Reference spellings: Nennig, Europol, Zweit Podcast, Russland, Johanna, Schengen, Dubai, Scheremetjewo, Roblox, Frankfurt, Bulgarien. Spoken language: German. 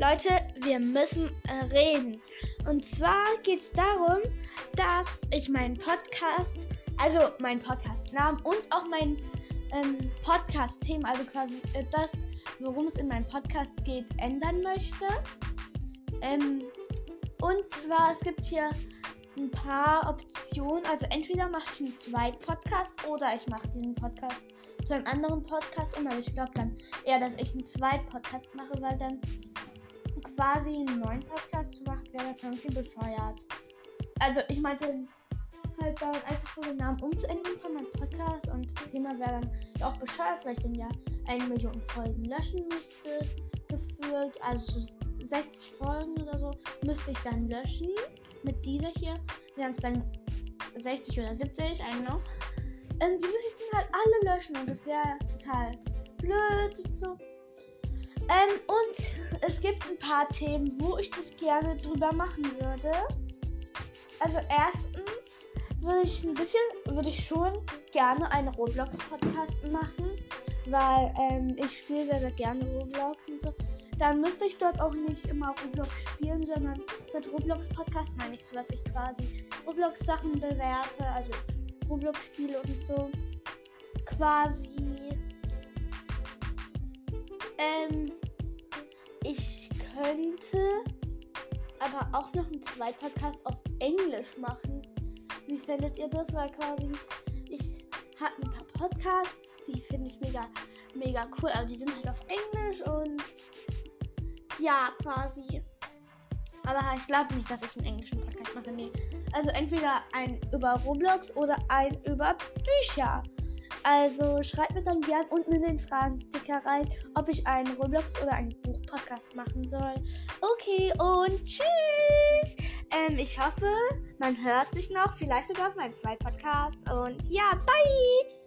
Leute, wir müssen reden. Und zwar geht es darum, dass ich meinen Podcast, also meinen Podcast-Namen und auch mein Podcast-Themen, also quasi das, worum es in meinem Podcast geht, ändern möchte. Und zwar, es gibt hier ein paar Optionen. Also entweder mache ich einen zweiten Podcast oder ich mache diesen Podcast zu einem anderen Podcast um. Aber ich glaube dann eher, dass ich einen zweiten Podcast mache, weil dann quasi einen neuen Podcast zu machen, wäre dann irgendwie bescheuert. Also ich meinte halt dann einfach so den Namen umzuändern von meinem Podcast und das Thema wäre dann ja auch bescheuert, weil ich dann ja 1 Million Folgen löschen müsste, gefühlt, also 60 Folgen oder so müsste ich dann löschen. Mit dieser hier wären es dann 60 oder 70, I don't know. Die müsste ich dann halt alle löschen und das wäre total blöd und so. Und es gibt ein paar Themen, wo ich das gerne drüber machen würde. Also erstens würde ich schon gerne einen Roblox-Podcast machen, weil ich spiele sehr, sehr gerne Roblox und so. Dann müsste ich dort auch nicht immer Roblox spielen, sondern mit Roblox-Podcast meine ich so, dass ich quasi Roblox-Sachen bewerte, also Roblox-Spiele und so. Quasi ich könnte aber auch noch einen zweiten Podcast auf Englisch machen. Wie findet ihr das? Weil quasi ich habe ein paar Podcasts, die finde ich mega, mega cool, aber die sind halt auf Englisch und ja, quasi. Aber ich glaube nicht, dass ich einen englischen Podcast mache, nee. Also entweder einen über Roblox oder einen über Bücher. Also schreibt mir dann gern unten in den Fragensticker rein, ob ich einen Roblox oder einen Buch-Podcast machen soll. Okay, und tschüss! Ich hoffe, man hört sich noch, vielleicht sogar auf meinem Zweit Podcast. Und ja, bye!